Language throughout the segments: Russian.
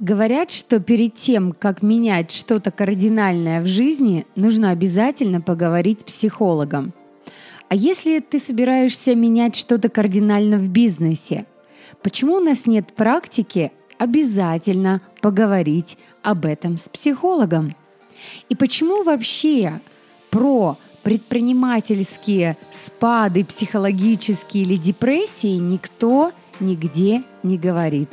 Говорят, что перед тем, как менять что-то кардинальное в жизни, нужно обязательно поговорить с психологом. А если ты собираешься менять что-то кардинально в бизнесе, почему у нас нет практики обязательно поговорить об этом с психологом? И почему вообще про предпринимательские спады, психологические или депрессии никто нигде не говорит?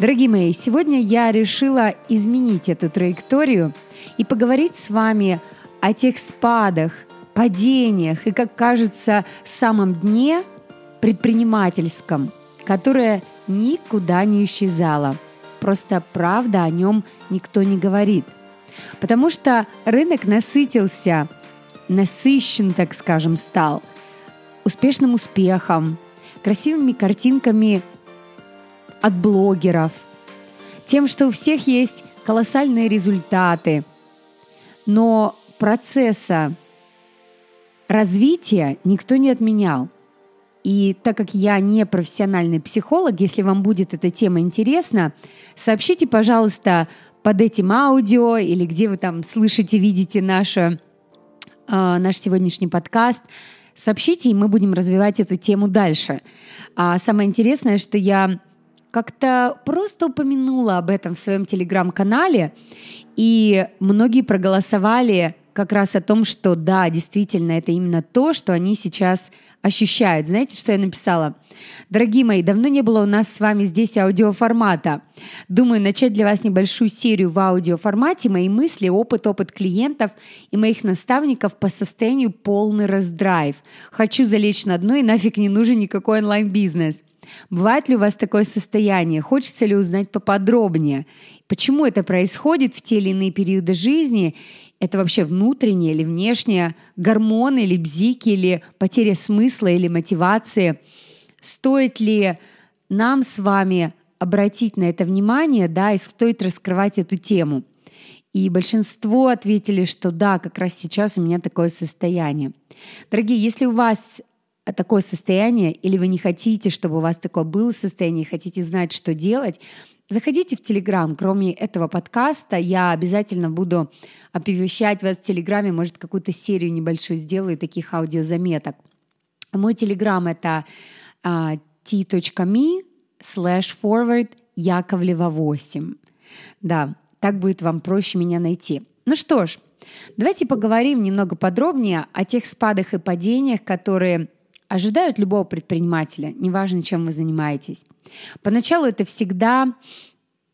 Дорогие мои, сегодня я решила изменить эту траекторию и поговорить с вами о тех спадах, падениях и, как кажется, самом дне предпринимательском, которое никуда не исчезало. Просто правда о нем никто не говорит. Потому что рынок насыщен, так скажем, стал успешным успехом, красивыми картинками от блогеров, тем, что у всех есть колоссальные результаты, но процесса развития никто не отменял. И так как я не профессиональный психолог, если вам будет эта тема интересна, сообщите, пожалуйста, под этим аудио или где вы там слышите, видите наш сегодняшний подкаст, сообщите, и мы будем развивать эту тему дальше. А самое интересное, что я как-то просто упомянула об этом в своем телеграм-канале, и многие проголосовали как раз о том, что да, действительно, это именно то, что они сейчас ощущают. Знаете, что я написала? Дорогие мои, давно не было у нас с вами здесь аудиоформата. Думаю, начать для вас небольшую серию в аудиоформате. Мои мысли, опыт клиентов и моих наставников по состоянию полный раздрайв. Хочу залечь на дно, и нафиг не нужен никакой онлайн-бизнес. Бывает ли у вас такое состояние? Хочется ли узнать поподробнее? Почему это происходит в те или иные периоды жизни? Это вообще внутреннее или внешнее? Гормоны или бзики? Или потеря смысла или мотивации? Стоит ли нам с вами обратить на это внимание, да, и стоит раскрывать эту тему? И большинство ответили, что да, как раз сейчас у меня такое состояние. Дорогие, если у вас такое состояние, или вы не хотите, чтобы у вас такое было состояние, хотите знать, что делать, заходите в Телеграм. Кроме этого подкаста, я обязательно буду оповещать вас в Телеграме, может, какую-то серию небольшую сделаю таких аудиозаметок. Мой Телеграм — это t.me/forward Яковлева 8. Да, так будет вам проще меня найти. Ну что ж, давайте поговорим немного подробнее о тех спадах и падениях, которые ожидают любого предпринимателя, неважно, чем вы занимаетесь. Поначалу это всегда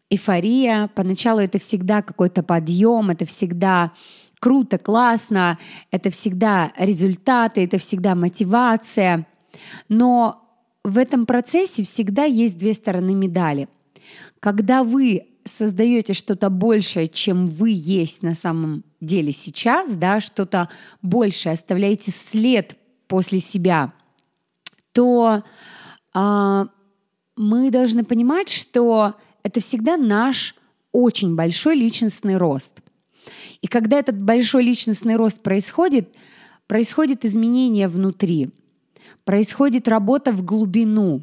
эйфория, поначалу это всегда какой-то подъем, это всегда круто, классно, это всегда результаты, это всегда мотивация. Но в этом процессе всегда есть две стороны медали. Когда вы создаете что-то большее, чем вы есть на самом деле сейчас, да, что-то большее, оставляете след после себя, то мы должны понимать, что это всегда наш очень большой личностный рост. И когда этот большой личностный рост происходит изменение внутри, происходит работа в глубину.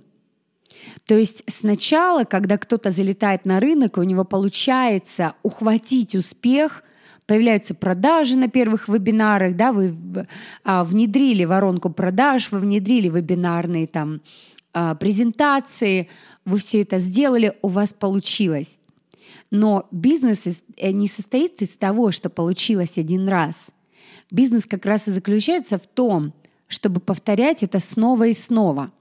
То есть сначала, когда кто-то залетает на рынок, у него получается ухватить успех, появляются продажи на первых вебинарах, да, вы внедрили воронку продаж, вы внедрили вебинарные там, презентации, вы все это сделали, у вас получилось. Но бизнес не состоит из того, что получилось один раз. Бизнес как раз и заключается в том, чтобы повторять это снова и снова.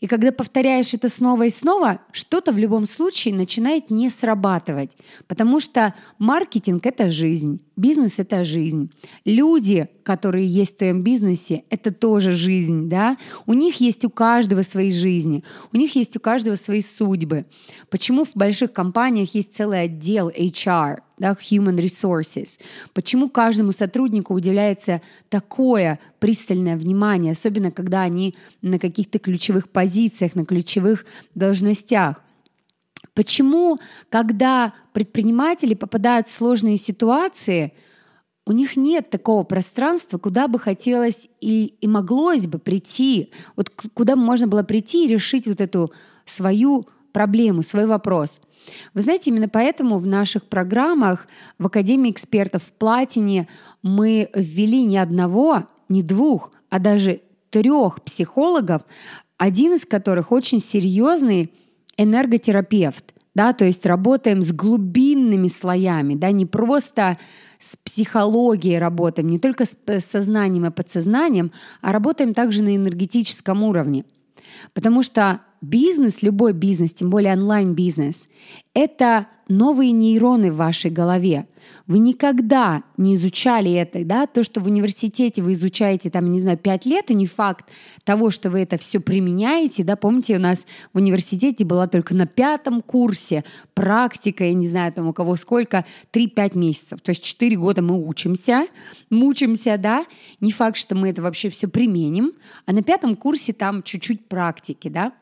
И когда повторяешь это снова и снова, что-то в любом случае начинает не срабатывать. Потому что маркетинг — это жизнь, бизнес — это жизнь. Люди, которые есть в твоем бизнесе, это тоже жизнь, да? У них есть у каждого свои жизни, у них есть у каждого свои судьбы. Почему в больших компаниях есть целый отдел HR, да, Human Resources? Почему каждому сотруднику уделяется такое пристальное внимание, особенно когда они на каких-то ключевых позициях, на ключевых должностях? Почему, когда предприниматели попадают в сложные ситуации, у них нет такого пространства, куда бы хотелось и моглось бы прийти, вот куда бы можно было прийти и решить вот эту свою проблему, свой вопрос? Вы знаете, именно поэтому в наших программах в Академии экспертов в Платине мы ввели не одного, не двух, а даже 3 психологов, один из которых очень серьезный энерготерапевт. Да, то есть работаем с глубинными слоями, да, не просто с психологией работаем, не только с сознанием и подсознанием, а работаем также на энергетическом уровне. Потому что бизнес, любой бизнес, тем более онлайн-бизнес, это новые нейроны в вашей голове. Вы никогда не изучали это, да, то, что в университете вы изучаете, там, не знаю, 5 лет, и не факт того, что вы это все применяете, да, помните, у нас в университете была только на 5 курсе практика, я не знаю, там, у кого сколько, 3-5 месяцев, то есть 4 года мы учимся, мучимся, да, не факт, что мы это вообще все применим, а на 5 курсе там чуть-чуть практики, да.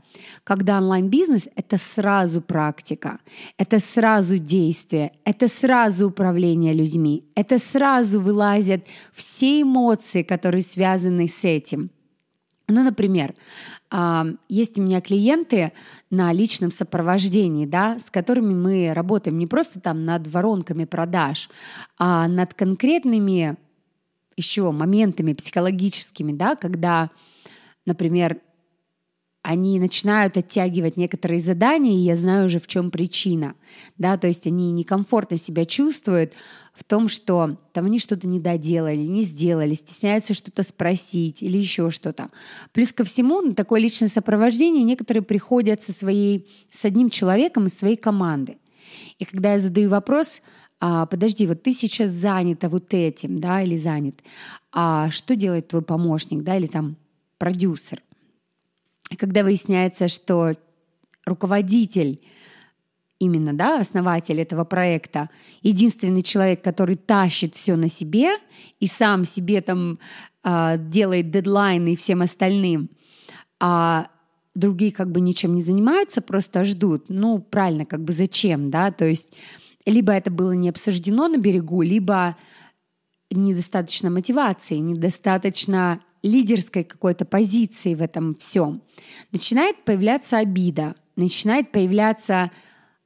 Когда онлайн-бизнес — это сразу практика, это сразу действие, это сразу управление людьми, это сразу вылазят все эмоции, которые связаны с этим. Ну, например, есть у меня клиенты на личном сопровождении, да, с которыми мы работаем не просто там над воронками продаж, а над конкретными еще моментами психологическими, да, когда, например, они начинают оттягивать некоторые задания, и я знаю уже, в чем причина. Да, то есть они некомфортно себя чувствуют в том, что там они что-то не доделали, не сделали, стесняются что-то спросить или еще что-то. Плюс ко всему, на такое личное сопровождение некоторые приходят с одним человеком из своей команды. И когда я задаю вопрос: подожди, вот ты сейчас занята вот этим, да, или занят, а что делает твой помощник, да, или там продюсер? Когда выясняется, что руководитель, именно, да, основатель этого проекта, единственный человек, который тащит все на себе и сам себе там делает дедлайны и всем остальным, а другие как бы ничем не занимаются, просто ждут. Ну, правильно, как бы зачем, да? То есть либо это было не обсуждено на берегу, либо недостаточно мотивации, недостаточно лидерской какой-то позиции в этом всем, начинает появляться обида, начинает появляться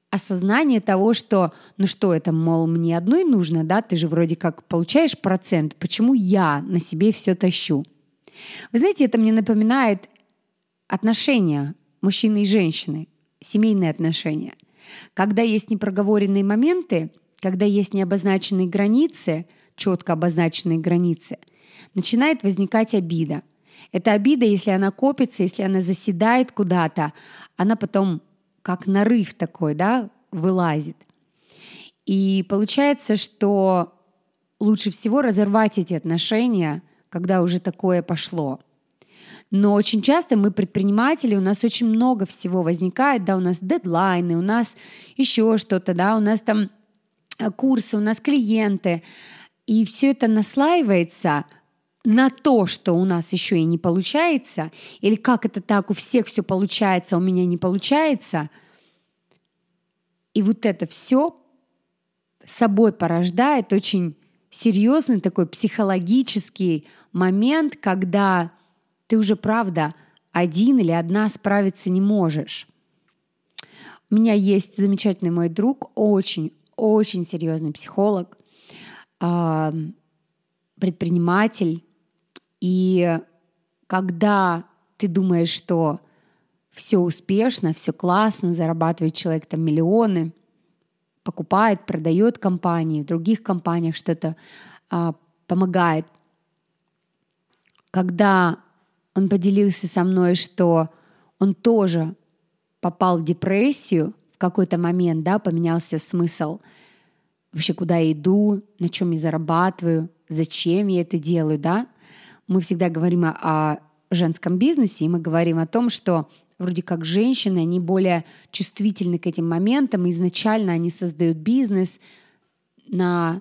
осознание того, что, ну что, это, мол, мне одной нужно, да, ты же вроде как получаешь процент, почему я на себе все тащу? Вы знаете, это мне напоминает отношения мужчины и женщины, семейные отношения. Когда есть непроговоренные моменты, когда есть необозначенные границы, четко обозначенные границы, начинает возникать обида. Эта обида, если она копится, если она заседает куда-то, она потом как нарыв такой, да, вылазит. И получается, что лучше всего разорвать эти отношения, когда уже такое пошло. Но очень часто мы, предприниматели, у нас очень много всего возникает, да, у нас дедлайны, у нас еще что-то, да, у нас там курсы, у нас клиенты. И все это наслаивается на то, что у нас еще и не получается, или как это так, у всех все получается, а у меня не получается. И вот это все собой порождает очень серьезный такой психологический момент, когда ты уже, правда, один или одна справиться не можешь. У меня есть замечательный мой друг, очень серьезный психолог, предприниматель, и когда ты думаешь, что все успешно, все классно, зарабатывает человек там миллионы, покупает, продает компании, в других компаниях что-то помогает. Когда он поделился со мной, что он тоже попал в депрессию в какой-то момент, да, поменялся смысл. Вообще, куда я иду, на чем я зарабатываю, зачем я это делаю, да? Мы всегда говорим о женском бизнесе, и мы говорим о том, что вроде как женщины, они более чувствительны к этим моментам, и изначально они создают бизнес на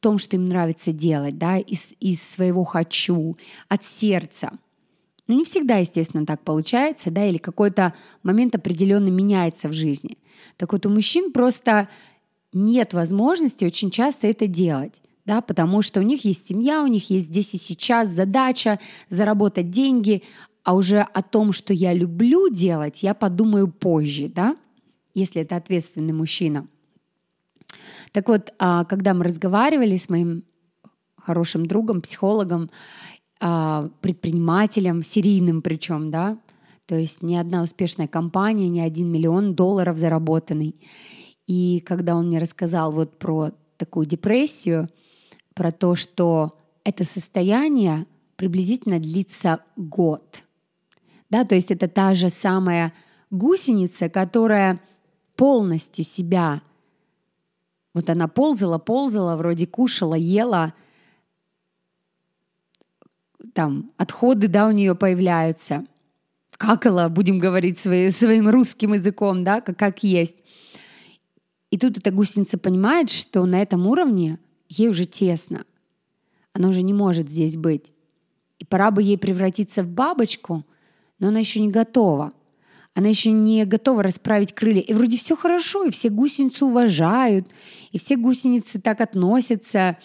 том, что им нравится делать, да, из своего «хочу», от сердца. Но не всегда, естественно, так получается, да, или какой-то момент определенно меняется в жизни. Так вот, у мужчин просто нет возможности очень часто это делать, да, потому что у них есть семья, у них есть здесь и сейчас задача заработать деньги, а уже о том, что я люблю делать, я подумаю позже, да, если это ответственный мужчина. Так вот, когда мы разговаривали с моим хорошим другом, психологом, предпринимателем, серийным причем, да, то есть ни одна успешная компания, ни $1 миллион заработанный. И когда он мне рассказал вот про такую депрессию, про то, что это состояние приблизительно длится год. Да, то есть это та же самая гусеница, которая полностью себя... Вот она ползала, вроде кушала, ела, там отходы, да, у нее появляются, какала, будем говорить своим русским языком, да, как есть. И тут эта гусеница понимает, что на этом уровне ей уже тесно. Она уже не может здесь быть. И пора бы ей превратиться в бабочку, но она еще не готова. Она еще не готова расправить крылья. И вроде все хорошо, и все гусеницы уважают, и все гусеницы так относятся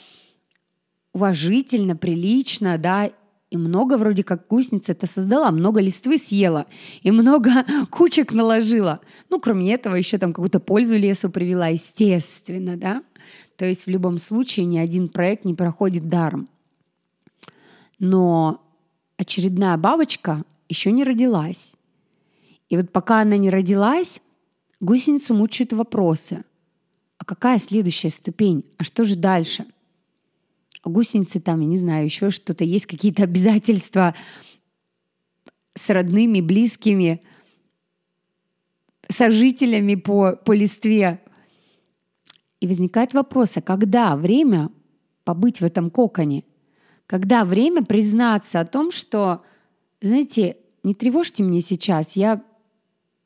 уважительно, прилично, да, и много вроде как гусеница-то создала, много листвы съела и много кучек наложила. Ну, кроме этого, еще там какую-то пользу лесу привела, естественно, да. То есть в любом случае ни один проект не проходит даром. Но очередная бабочка еще не родилась. И вот пока она не родилась, гусеницу мучают вопросы. А какая следующая ступень? А что же дальше? А гусеницы там, я не знаю, еще что-то есть, какие-то обязательства с родными, близкими, сожителями по листве. И возникает вопрос, а когда время побыть в этом коконе? Когда время признаться о том, что, знаете, не тревожьте меня сейчас, я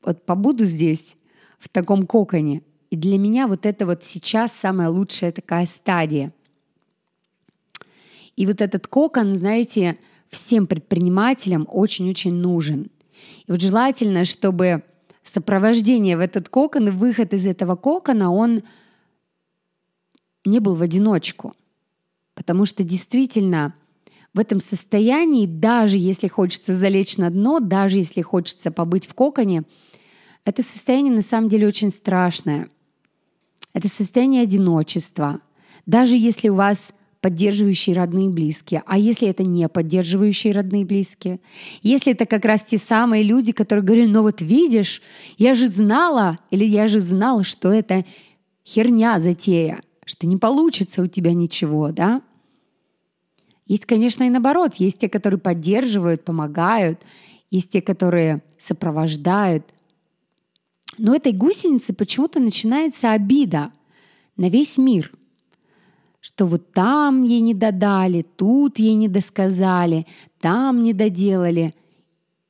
вот побуду здесь, в таком коконе. И для меня вот это вот сейчас самая лучшая такая стадия. И вот этот кокон, знаете, всем предпринимателям очень-очень нужен. И вот желательно, чтобы сопровождение в этот кокон и выход из этого кокона, он не был в одиночку. Потому что действительно в этом состоянии, даже если хочется залечь на дно, даже если хочется побыть в коконе, это состояние на самом деле очень страшное. Это состояние одиночества. Даже если у вас поддерживающие родные и близкие. А если это не поддерживающие родные и близкие? Если это как раз те самые люди, которые говорили, ну вот видишь, я же знала, или я же знала, что это херня, затея, что не получится у тебя ничего, да? Есть, конечно, и наоборот. Есть те, которые поддерживают, помогают. Есть те, которые сопровождают. Но этой гусенице почему-то начинается обида на весь мир. Что вот там ей не додали, тут ей не досказали, там не доделали.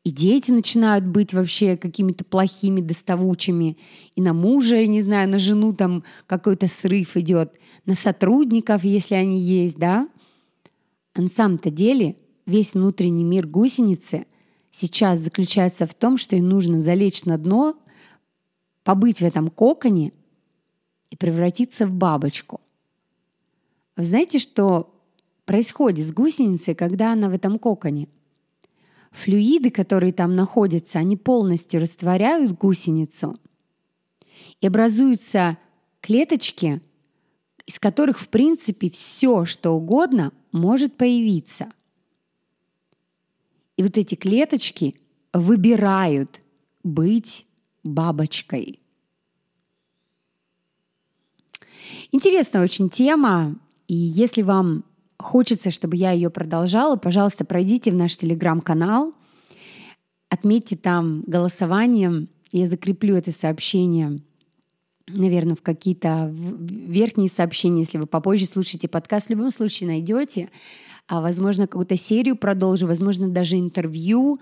И дети начинают быть вообще какими-то плохими, доставучими. И на мужа, я не знаю, на жену там какой-то срыв идет, на сотрудников, если они есть, да? А на самом-то деле весь внутренний мир гусеницы сейчас заключается в том, что ей нужно залечь на дно, побыть в этом коконе и превратиться в бабочку. Вы знаете, что происходит с гусеницей, когда она в этом коконе? Флюиды, которые там находятся, они полностью растворяют гусеницу и образуются клеточки, из которых, в принципе, все, что угодно, может появиться. И вот эти клеточки выбирают быть бабочкой. Интересная очень тема. И если вам хочется, чтобы я ее продолжала, пожалуйста, пройдите в наш телеграм-канал, отметьте там голосованием. Я закреплю это сообщение, наверное, в какие-то верхние сообщения, если вы попозже слушаете подкаст. В любом случае найдете, возможно, какую-то серию продолжу, возможно, даже интервью.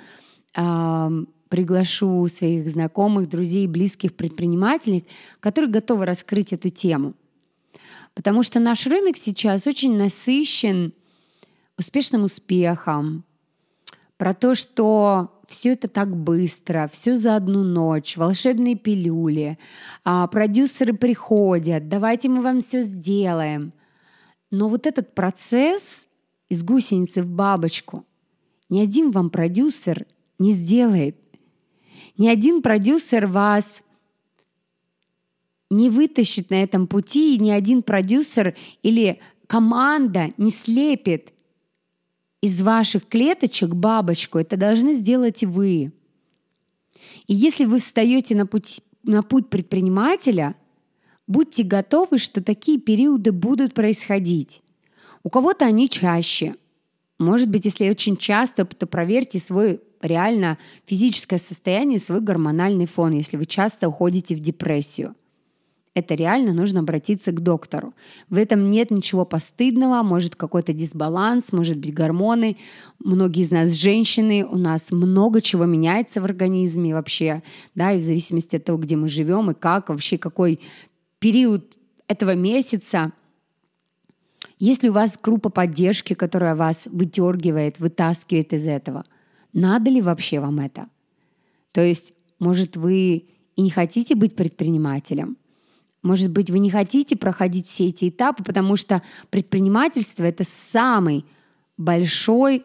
Приглашу своих знакомых, друзей, близких предпринимателей, которые готовы раскрыть эту тему. Потому что наш рынок сейчас очень насыщен успешным успехом, про то, что все это так быстро, все за одну ночь, волшебные пилюли, продюсеры приходят, давайте мы вам все сделаем. Но вот этот процесс из гусеницы в бабочку ни один вам продюсер не сделает. Ни один продюсер вас не вытащит на этом пути, и ни один продюсер или команда не слепит из ваших клеточек бабочку. Это должны сделать и вы. И если вы встаете на путь предпринимателя, будьте готовы, что такие периоды будут происходить. У кого-то они чаще. Может быть, если очень часто, то проверьте свой реально физическое состояние, свой гормональный фон, если вы часто уходите в депрессию. Это реально нужно обратиться к доктору. В этом нет ничего постыдного, может какой-то дисбаланс, может быть гормоны. Многие из нас женщины, у нас много чего меняется в организме вообще, да, и в зависимости от того, где мы живем и как, вообще какой период этого месяца. Если у вас группа поддержки, которая вас выдергивает, вытаскивает из этого, надо ли вообще вам это? То есть, может, вы и не хотите быть предпринимателем? Может быть, вы не хотите проходить все эти этапы, потому что предпринимательство — это самая большая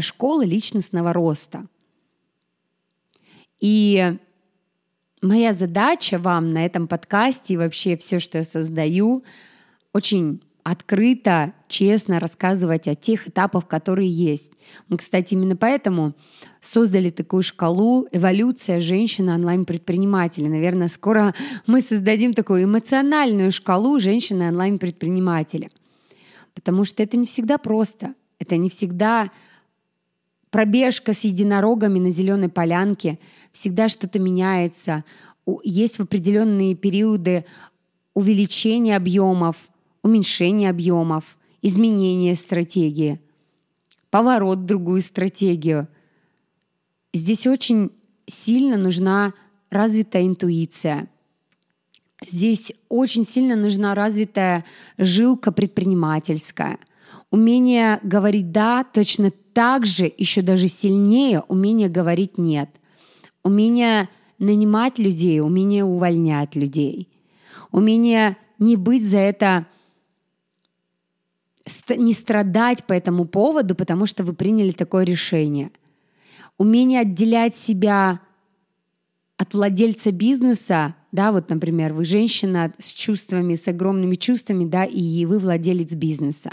школа личностного роста. И моя задача вам на этом подкасте и вообще все, что я создаю, очень открыто, честно рассказывать о тех этапах, которые есть. Мы, кстати, именно поэтому создали такую шкалу «Эволюция женщины-онлайн-предпринимателя». Наверное, скоро мы создадим такую эмоциональную шкалу женщины-онлайн-предпринимателя. Потому что это не всегда просто. Это не всегда пробежка с единорогами на зеленой полянке. Всегда что-то меняется. Есть в определенные периоды увеличение объемов, уменьшение объемов, изменение стратегии, поворот в другую стратегию. Здесь очень сильно нужна развитая интуиция. Здесь очень сильно нужна развитая жилка предпринимательская. Умение говорить «да» точно так же, еще даже сильнее, умение говорить «нет». Умение нанимать людей, умение увольнять людей. Умение не быть за это... не страдать по этому поводу, потому что вы приняли такое решение. Умение отделять себя от владельца бизнеса, да, вот, например, вы женщина с чувствами, с огромными чувствами, да, и вы владелец бизнеса.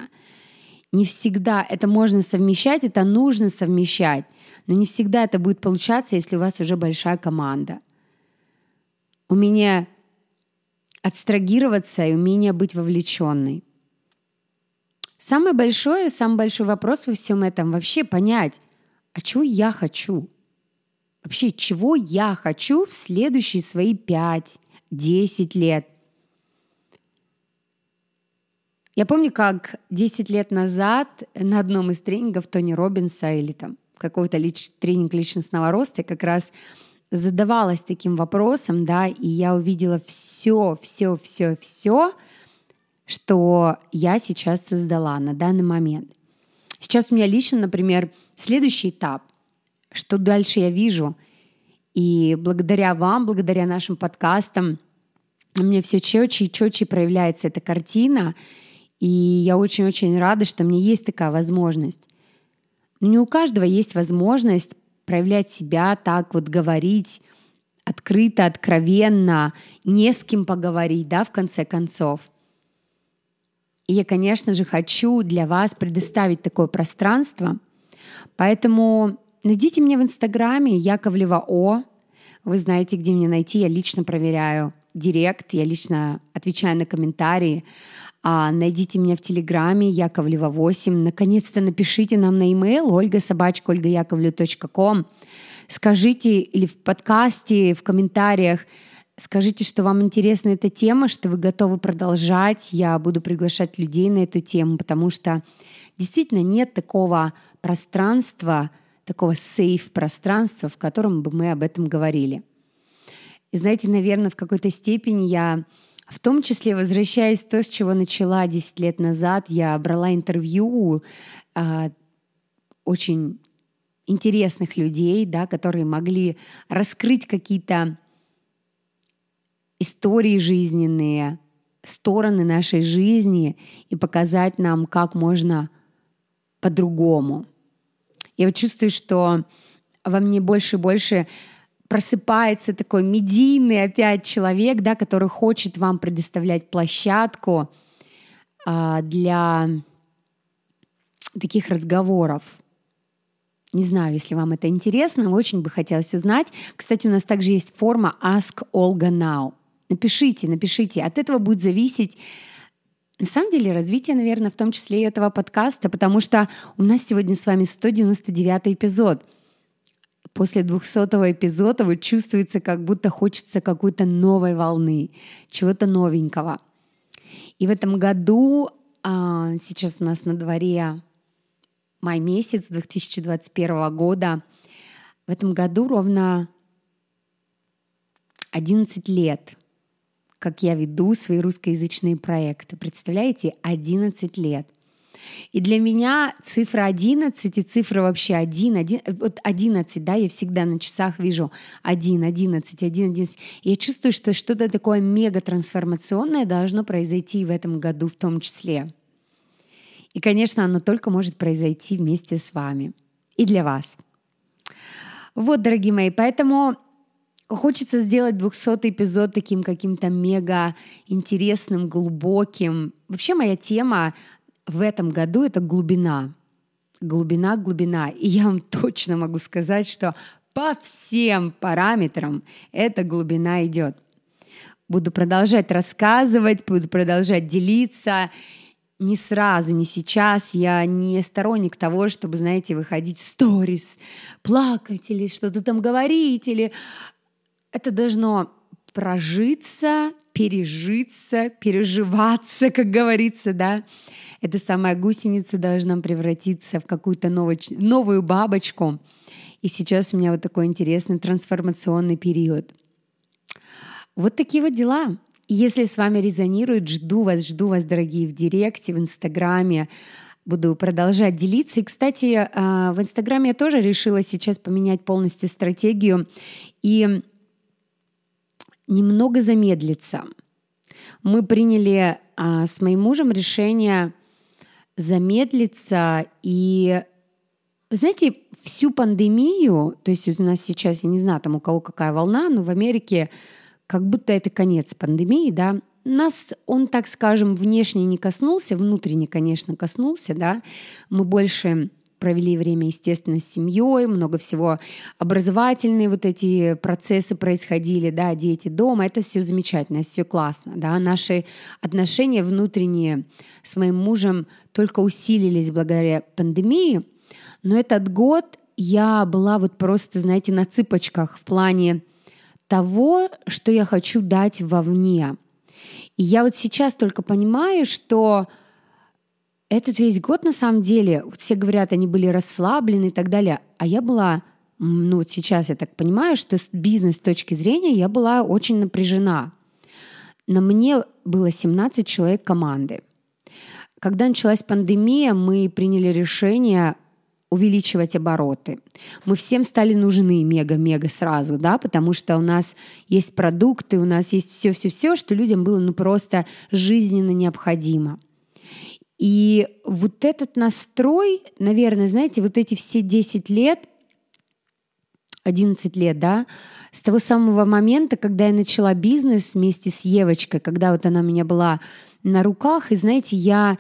Не всегда это можно совмещать, это нужно совмещать, но не всегда это будет получаться, если у вас уже большая команда. Умение абстрагироваться и умение быть вовлеченной. Самый большой вопрос во всем этом вообще понять, а чего я хочу? Вообще, чего я хочу в следующие свои 5-10 лет? Я помню, как 10 лет назад на одном из тренингов Тони Робинса или там какого-то тренинг личностного роста я как раз задавалась таким вопросом, да, и я увидела все, что я сейчас создала на данный момент. Сейчас у меня лично, например, следующий этап, что дальше я вижу. И благодаря вам, благодаря нашим подкастам, у меня все четче и четче проявляется эта картина. И я очень-очень рада, что у меня есть такая возможность. Но не у каждого есть возможность проявлять себя, так вот говорить открыто, откровенно, не с кем поговорить, да, в конце концов. И я, конечно же, хочу для вас предоставить такое пространство. Поэтому найдите меня в Инстаграме Яковлева О. Вы знаете, где меня найти. Я лично проверяю директ, я лично отвечаю на комментарии. Найдите меня в Телеграме Яковлева 8. Наконец-то напишите нам на e-mail olga@olgayakovlev.com. Скажите или в подкасте, в комментариях, скажите, что вам интересна эта тема, что вы готовы продолжать. Я буду приглашать людей на эту тему, потому что действительно нет такого пространства, такого сейф-пространства, в котором бы мы об этом говорили. И знаете, наверное, в какой-то степени я в том числе возвращаюсь то, с чего начала 10 лет назад. Я брала интервью очень интересных людей, да, которые могли раскрыть какие-то истории жизненные, стороны нашей жизни и показать нам, как можно по-другому. Я вот чувствую, что во мне больше и больше просыпается такой медийный опять человек, да, который хочет вам предоставлять площадку для таких разговоров. Не знаю, если вам это интересно, очень бы хотелось узнать. Кстати, у нас также есть форма Ask Olga Now. Напишите. От этого будет зависеть, на самом деле, развитие, наверное, в том числе и этого подкаста, потому что у нас сегодня с вами 199 эпизод. После 200 эпизода вот чувствуется, как будто хочется какой-то новой волны, чего-то новенького. И в этом году, сейчас у нас на дворе май месяц 2021 года, в этом году ровно 11 лет, как я веду свои русскоязычные проекты. Представляете, 11 лет. И для меня цифра 11 и цифра вообще 1, вот 11, да, я всегда на часах вижу 1, 11, 1, 11. Я чувствую, что что-то такое мега-трансформационное должно произойти и в этом году в том числе. И, конечно, оно только может произойти вместе с вами и для вас. Вот, дорогие мои, поэтому хочется сделать 200-й эпизод таким каким-то мега интересным, глубоким. Вообще моя тема в этом году — это глубина. Глубина, глубина. И я вам точно могу сказать, что по всем параметрам эта глубина идет. Буду продолжать рассказывать, буду продолжать делиться. Не сразу, не сейчас. Я не сторонник того, чтобы, знаете, выходить в сторис, плакать или что-то там говорить. Или... Это должно прожиться, пережиться, переживаться, как говорится, да. Эта самая гусеница должна превратиться в какую-то новую бабочку. И сейчас у меня вот такой интересный трансформационный период. Вот такие вот дела. Если с вами резонирует, жду вас, дорогие, в директе, в Инстаграме. Буду продолжать делиться. И, кстати, в Инстаграме я тоже решила сейчас поменять полностью стратегию и немного замедлиться. Мы приняли с моим мужем решение замедлиться. И, знаете, всю пандемию, то есть у нас сейчас, я не знаю, там у кого какая волна, но в Америке как будто это конец пандемии, да. Нас он, так скажем, внешне не коснулся, внутренне, конечно, коснулся, да. Мы больше провели время, естественно, с семьей, много всего, образовательные вот эти процессы происходили, да, дети дома, это все замечательно, все классно, да, наши отношения внутренние с моим мужем только усилились благодаря пандемии, но этот год я была вот просто, знаете, на цыпочках в плане того, что я хочу дать вовне. И я вот сейчас только понимаю, что этот весь год, на самом деле, вот все говорят, они были расслаблены и так далее, а я была, ну вот сейчас я так понимаю, что с бизнес-точки зрения я была очень напряжена. На мне было 17 человек команды. Когда началась пандемия, мы приняли решение увеличивать обороты. Мы всем стали нужны мега-мега сразу, да, потому что у нас есть продукты, у нас есть все-все-все, что людям было ну просто жизненно необходимо. И вот этот настрой, наверное, знаете, вот эти все 10 лет, 11 лет, да, с того самого момента, когда я начала бизнес вместе с Евочкой, когда вот она у меня была на руках, и, знаете, я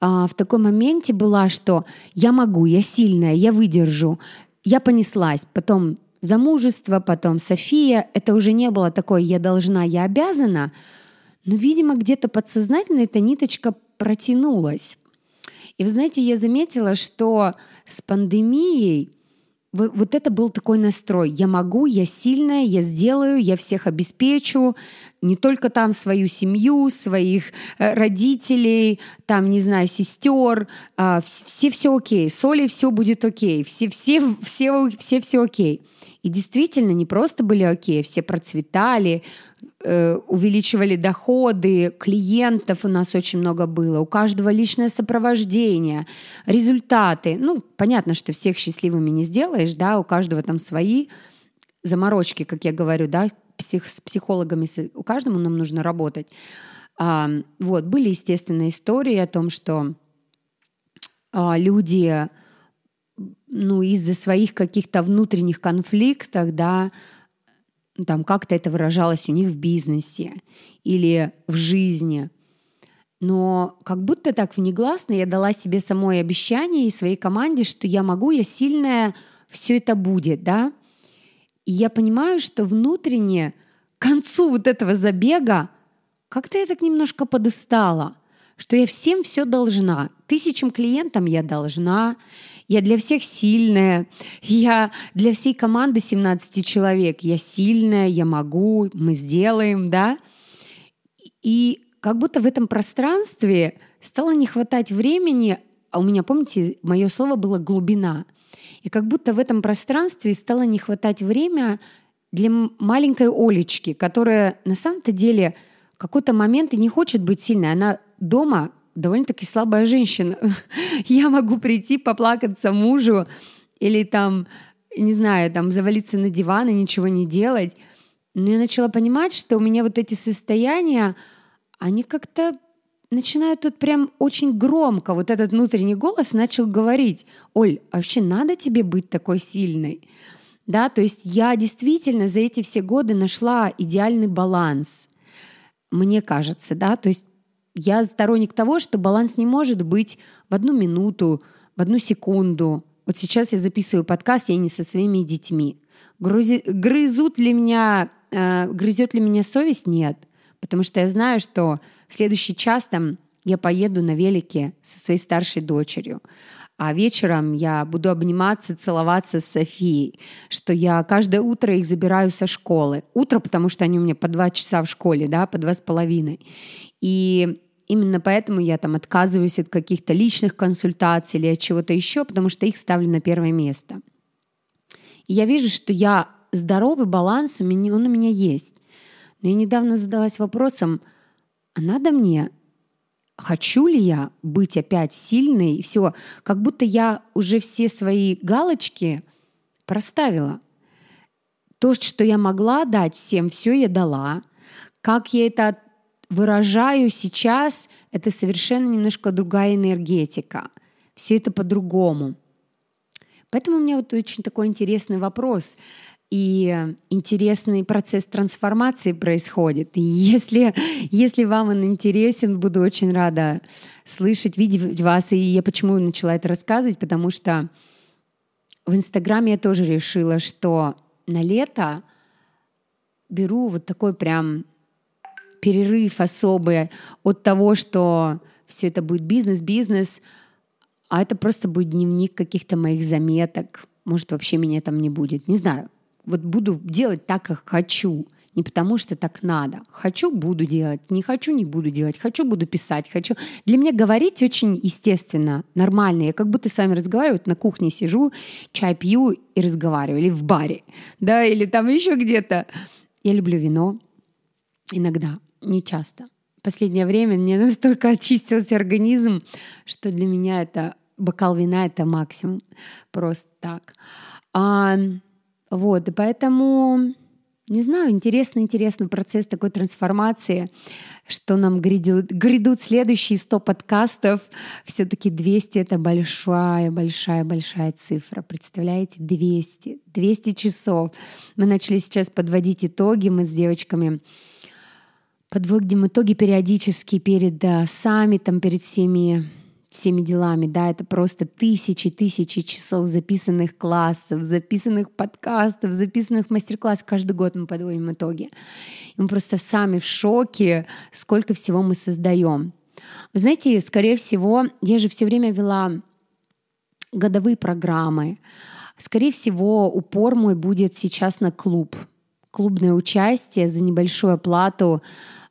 в таком моменте была, что я могу, я сильная, я выдержу, я понеслась, потом замужество, потом София, это уже не было такое «я должна, я обязана», но, видимо, где-то подсознательно эта ниточка протянулась. И вы знаете, я заметила, что с пандемией вот это был такой настрой. Я могу, я сильная, я сделаю, я всех обеспечу. Не только там свою семью, своих родителей, там, не знаю, сестер. Все окей. С Олей все будет окей. Все окей. И действительно, не просто были окей, все процветали, увеличивали доходы, клиентов у нас очень много было, у каждого личное сопровождение, результаты. Ну, понятно, что всех счастливыми не сделаешь, да, у каждого там свои заморочки, как я говорю, да, с психологами, у каждому нам нужно работать. Вот, были, естественно, истории о том, что люди... ну, из-за своих каких-то внутренних конфликтов, да, там как-то это выражалось у них в бизнесе или в жизни. Но как будто так внегласно я дала себе самой обещание и своей команде, что я могу, я сильная, все это будет, да. И я понимаю, что внутренне к концу вот этого забега как-то я так немножко подустала, что я всем все должна. 1000 клиентам я должна, я для всех сильная, я для всей команды 17 человек, я сильная, я могу, мы сделаем, да. И как будто в этом пространстве стало не хватать времени, а у меня, помните, мое слово было «глубина». И как будто в этом пространстве стало не хватать времени для маленькой Олечки, которая на самом-то деле в какой-то момент и не хочет быть сильной. Она дома довольно-таки слабая женщина. Я могу прийти, поплакаться мужу или там, не знаю, там завалиться на диван и ничего не делать. Но я начала понимать, что у меня вот эти состояния, они как-то начинают тут прям очень громко. Вот этот внутренний голос начал говорить: «Оль, вообще надо тебе быть такой сильной?» Да, то есть я действительно за эти все годы нашла идеальный баланс, мне кажется, да, то есть я сторонник того, что баланс не может быть в одну минуту, в одну секунду. Вот сейчас я записываю подкаст, я не со своими детьми. Грызет ли меня совесть? Нет. Потому что я знаю, что в следующий час там я поеду на велике со своей старшей дочерью, а вечером я буду обниматься, целоваться с Софией, что я каждое утро их забираю со школы. Утро, потому что они у меня по 2 часа в школе, да, по 2,5. И именно поэтому я там отказываюсь от каких-то личных консультаций или от чего-то еще, потому что их ставлю на первое место. И я вижу, что я здоровый баланс, он у меня есть. Но я недавно задалась вопросом, а надо мне, хочу ли я быть опять сильной? И все, как будто я уже все свои галочки проставила. То, что я могла дать всем, все я дала. Как я это выражаю сейчас, это совершенно немножко другая энергетика. Все это по-другому. Поэтому у меня вот очень такой интересный вопрос. И интересный процесс трансформации происходит. И если вам он интересен, буду очень рада слышать, видеть вас. И я почему начала это рассказывать? Потому что в Инстаграме я тоже решила, что на лето беру вот такой прям перерыв особый от того, что все это будет бизнес, а это просто будет дневник каких-то моих заметок. Может, вообще меня там не будет, не знаю. Вот буду делать так, как хочу, не потому что так надо. Хочу — буду делать, не хочу — не буду делать, хочу — буду писать, хочу. Для меня говорить очень естественно, нормально. Я как будто с вами разговариваю, вот на кухне сижу, чай пью и разговариваю, или в баре, да, или там еще где-то. Я люблю вино иногда, не часто. В последнее время мне настолько очистился организм, что для меня это бокал вина — это максимум, просто так. Вот, и поэтому, не знаю, интересный процесс такой трансформации, что нам грядут следующие 100 подкастов. Все-таки 200 — это большая цифра. Представляете, 200 часов. Мы начали сейчас подводить итоги, мы с девочками подводим итоги периодически перед саммитом, перед всеми делами, да, это просто тысячи часов записанных классов, записанных подкастов, записанных мастер-классов. Каждый год мы подводим итоги. И мы просто сами в шоке, сколько всего мы создаем. Вы знаете, скорее всего, я же все время вела годовые программы. Скорее всего, упор мой будет сейчас на клубное участие за небольшую оплату,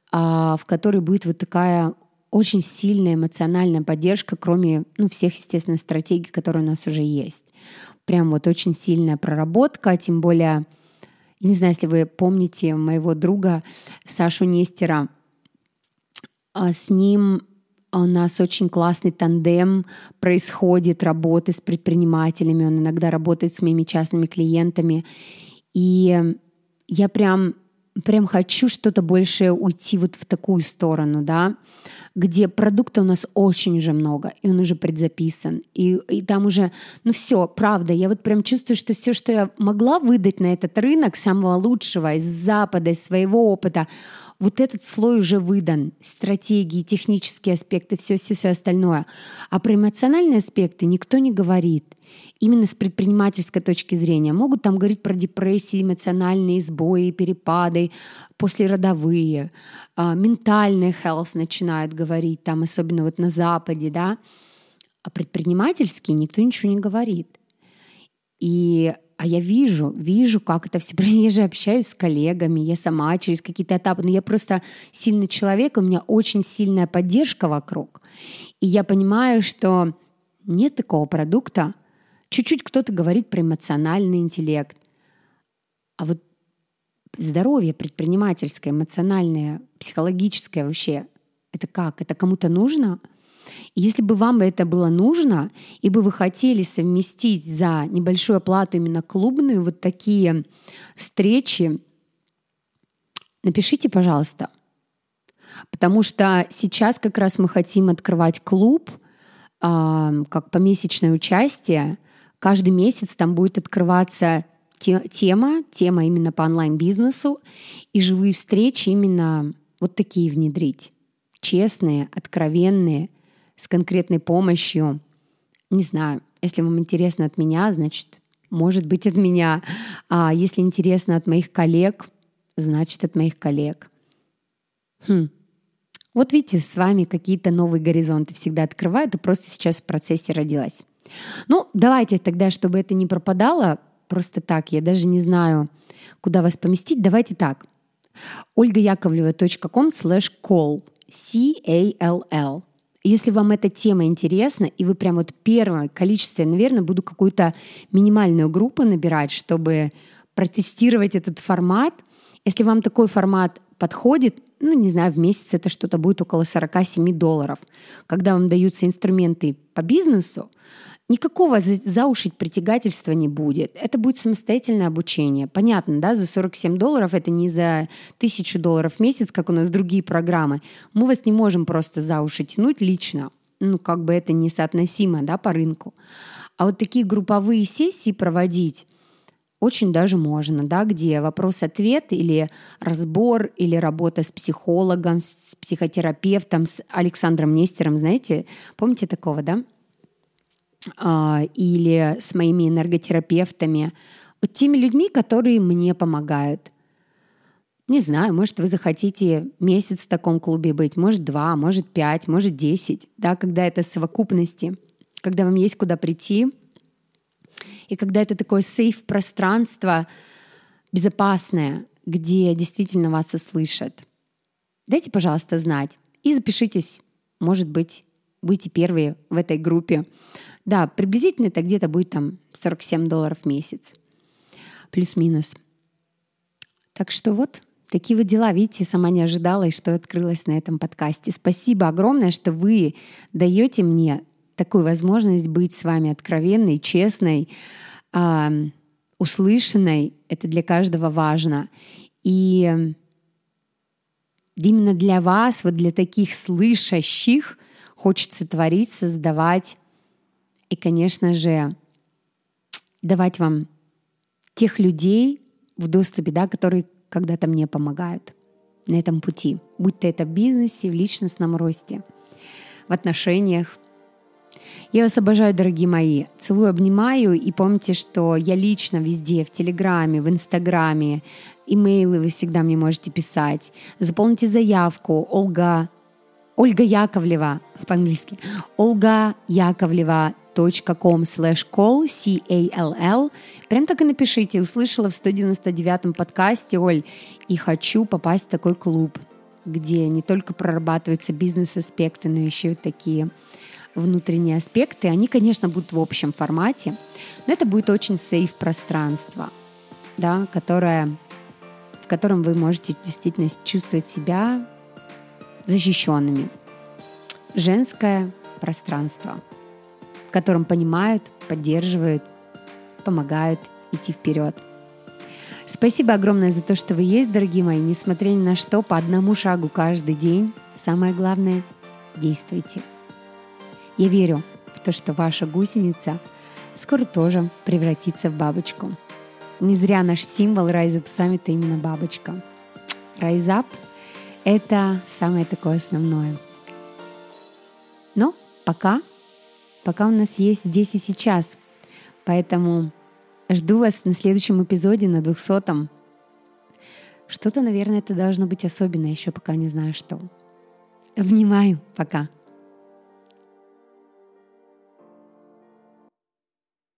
в которой будет вот такая очень сильная эмоциональная поддержка, кроме всех, естественно, стратегий, которые у нас уже есть. Прям вот очень сильная проработка, тем более, не знаю, если вы помните моего друга Сашу Нестера, с ним у нас очень классный тандем происходит, работы с предпринимателями, он иногда работает с моими частными клиентами. И я прям прям хочу что-то больше уйти вот в такую сторону, да, где продукта у нас очень уже много, и он уже предзаписан, и там уже, ну все, правда, я вот прям чувствую, что все, что я могла выдать на этот рынок, самого лучшего, из Запада, из своего опыта, вот этот слой уже выдан, стратегии, технические аспекты, все-все-все остальное. А про эмоциональные аспекты никто не говорит. Именно с предпринимательской точки зрения. Могут там говорить про депрессии, эмоциональные сбои, перепады, послеродовые. Ментальный health начинают говорить, там, особенно вот на Западе, да. А предпринимательские никто ничего не говорит. А я вижу, как это все. Я же общаюсь с коллегами, я сама через какие-то этапы. Но я просто сильный человек, у меня очень сильная поддержка вокруг. И я понимаю, что нет такого продукта. Чуть-чуть кто-то говорит про эмоциональный интеллект. А вот здоровье предпринимательское, эмоциональное, психологическое вообще, это как? Это кому-то нужно? И если бы вам это было нужно, и бы вы хотели совместить за небольшую оплату именно клубную вот такие встречи, напишите, пожалуйста. Потому что сейчас как раз мы хотим открывать клуб как помесячное участие. Каждый месяц там будет открываться тема именно по онлайн-бизнесу, и живые встречи именно вот такие внедрить. Честные, откровенные, с конкретной помощью. Не знаю, если вам интересно от меня, значит, может быть, от меня. А если интересно от моих коллег, значит, от моих коллег. Вот видите, с вами какие-то новые горизонты всегда открывают, и просто сейчас в процессе родилась. Ну, давайте тогда, чтобы это не пропадало просто так, я даже не знаю, куда вас поместить. Давайте так. olgayakovleva.com/call CALL. Если вам эта тема интересна, и вы прям вот первое количество, я, наверное, буду какую-то минимальную группу набирать, чтобы протестировать этот формат. Если вам такой формат подходит, ну, не знаю, в месяц это что-то будет около $47, когда вам даются инструменты по бизнесу, никакого за уши притягательства не будет. Это будет самостоятельное обучение. Понятно, да, за $47 это не за $1000 в месяц, как у нас другие программы. Мы вас не можем просто за уши тянуть лично. Ну, как бы это несоотносимо, да, по рынку. А вот такие групповые сессии проводить очень даже можно, да, где вопрос-ответ или разбор, или работа с психологом, с психотерапевтом, с Александром Нестером, знаете, помните такого, да? Или с моими энерготерапевтами, вот теми людьми, которые мне помогают. Не знаю, может, вы захотите месяц в таком клубе быть, может, 2, может, 5, может, 10, да, когда это совокупности, когда вам есть куда прийти, и когда это такое сейф-пространство безопасное, где действительно вас услышат. Дайте, пожалуйста, знать и запишитесь, может быть, будете первые в этой группе. Да, приблизительно это где-то будет там $47 в месяц. Плюс-минус. Так что вот такие вот дела. Видите, сама не ожидала, и что открылась на этом подкасте. Спасибо огромное, что вы даете мне такую возможность быть с вами откровенной, честной, услышанной. Это для каждого важно. И именно для вас, вот для таких слышащих, хочется творить, создавать и, конечно же, давать вам тех людей в доступе, да, которые когда-то мне помогают на этом пути. Будь то это в бизнесе, в личностном росте, в отношениях. Я вас обожаю, дорогие мои. Целую, обнимаю. И помните, что я лично везде, в Телеграме, в Инстаграме, имейлы вы всегда мне можете писать. Заполните заявку Ольга Яковлева, по-английски, olgayakovleva.com/call, CALL. Прям так и напишите. Услышала в 199-м подкасте, Оль, и хочу попасть в такой клуб, где не только прорабатываются бизнес-аспекты, но еще и такие внутренние аспекты. Они, конечно, будут в общем формате, но это будет очень сейф-пространство, да, в котором вы можете действительно чувствовать себя защищенными. Женское пространство, в котором понимают, поддерживают, помогают идти вперед. Спасибо огромное за то, что вы есть, дорогие мои. Несмотря ни на что, по одному шагу каждый день. Самое главное – действуйте. Я верю в то, что ваша гусеница скоро тоже превратится в бабочку. Не зря наш символ Rise Up Summit – именно бабочка. Rise Up – это самое такое основное. Но пока у нас есть здесь и сейчас. Поэтому жду вас на следующем эпизоде, на 200-м. Что-то, наверное, это должно быть особенное, еще пока не знаю что. Обнимаю, пока.